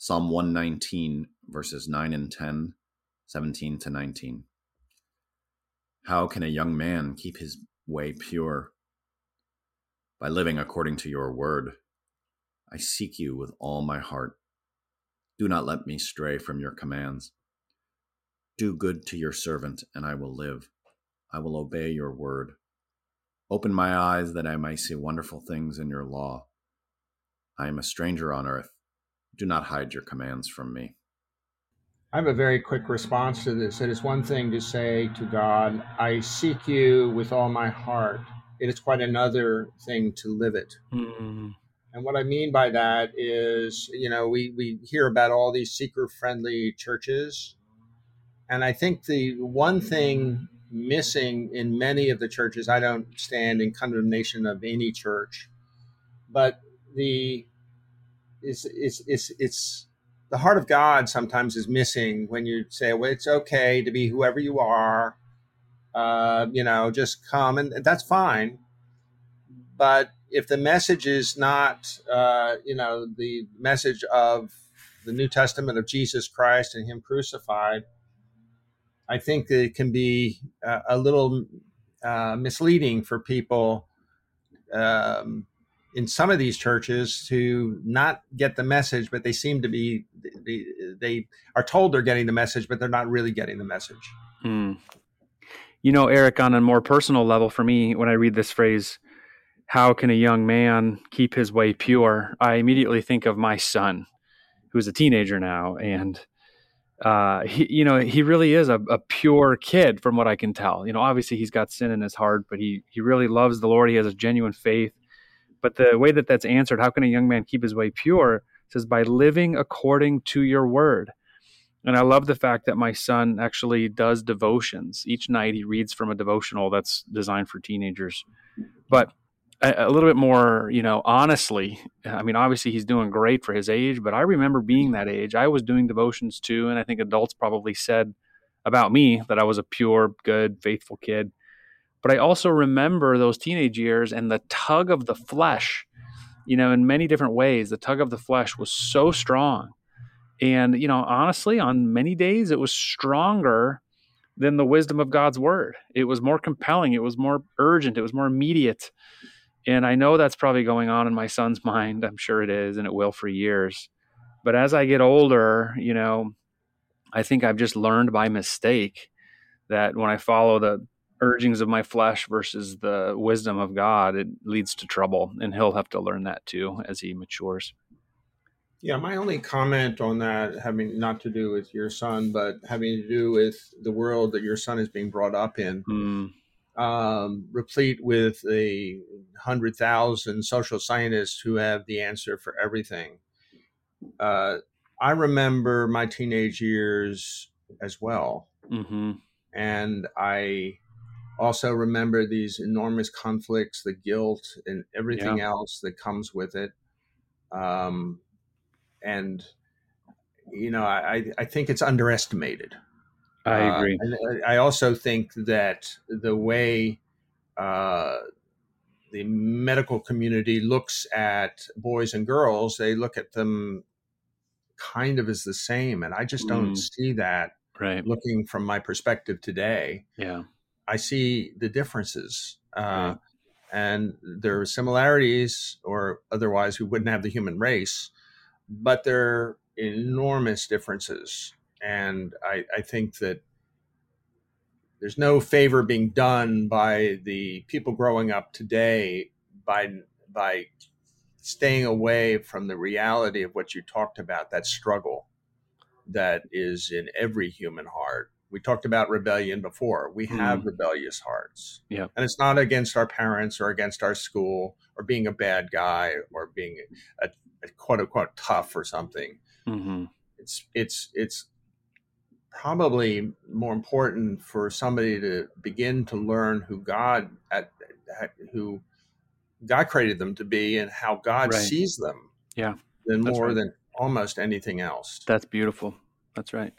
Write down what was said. Psalm 119, verses 9 and 10, 17 to 19. How can a young man keep his way pure? By living according to your word. I seek you with all my heart. Do not let me stray from your commands. Do good to your servant, and I will live. I will obey your word. Open my eyes that I may see wonderful things in your law. I am a stranger on earth. Do not hide your commands from me. I have a very quick response to this. It is one thing to say to God, I seek you with all my heart. It is quite another thing to live it. Mm-hmm. And what I mean by that is, we hear about all these seeker-friendly churches. And I think the one thing missing in many of the churches, I don't stand in condemnation of any church, but the heart of God sometimes is missing when you say, well, it's okay to be whoever you are, just come, and that's fine. But if the message is not, the message of the New Testament of Jesus Christ and him crucified, I think that it can be a little misleading for people in some of these churches to not get the message, but they seem to be, they are told they're getting the message, but they're not really getting the message. Mm. Eric, on a more personal level for me, when I read this phrase, how can a young man keep his way pure? I immediately think of my son, who's a teenager now, and he really is a pure kid from what I can tell. Obviously he's got sin in his heart, but he really loves the Lord. He has a genuine faith. But the way that that's answered, how can a young man keep his way pure? It says, by living according to your word. And I love the fact that my son actually does devotions. Each night he reads from a devotional that's designed for teenagers. But a little bit more, honestly, I mean, obviously he's doing great for his age, but I remember being that age. I was doing devotions too, and I think adults probably said about me that I was a pure, good, faithful kid. But I also remember those teenage years and the tug of the flesh, in many different ways. The tug of the flesh was so strong. And, honestly, on many days it was stronger than the wisdom of God's word. It was more compelling. It was more urgent. It was more immediate. And I know that's probably going on in my son's mind. I'm sure it is, and it will for years. But as I get older, I think I've just learned by mistake that when I follow the urgings of my flesh versus the wisdom of God, it leads to trouble. And he'll have to learn that too as he matures. Yeah, my only comment on that, having not to do with your son, but having to do with the world that your son is being brought up in. Mm. Replete with 100,000 social scientists who have the answer for everything. I remember my teenage years as well. Mm-hmm. And I also remember these enormous conflicts, the guilt and everything else that comes with it. I think it's underestimated. I agree. And I also think that the way the medical community looks at boys and girls, they look at them kind of as the same. And I just don't see that looking from my perspective today. Yeah, I see the differences and there are similarities, or otherwise we wouldn't have the human race, but there are enormous differences. And I think that there's no favor being done by the people growing up today by staying away from the reality of what you talked about, that struggle that is in every human heart. We talked about rebellion before. We have rebellious hearts. Yeah. And it's not against our parents or against our school or being a bad guy or being a quote unquote tough or something. Mm-hmm. It's probably more important for somebody to begin to learn who God created them to be and how God sees them than almost anything else. That's beautiful. That's right.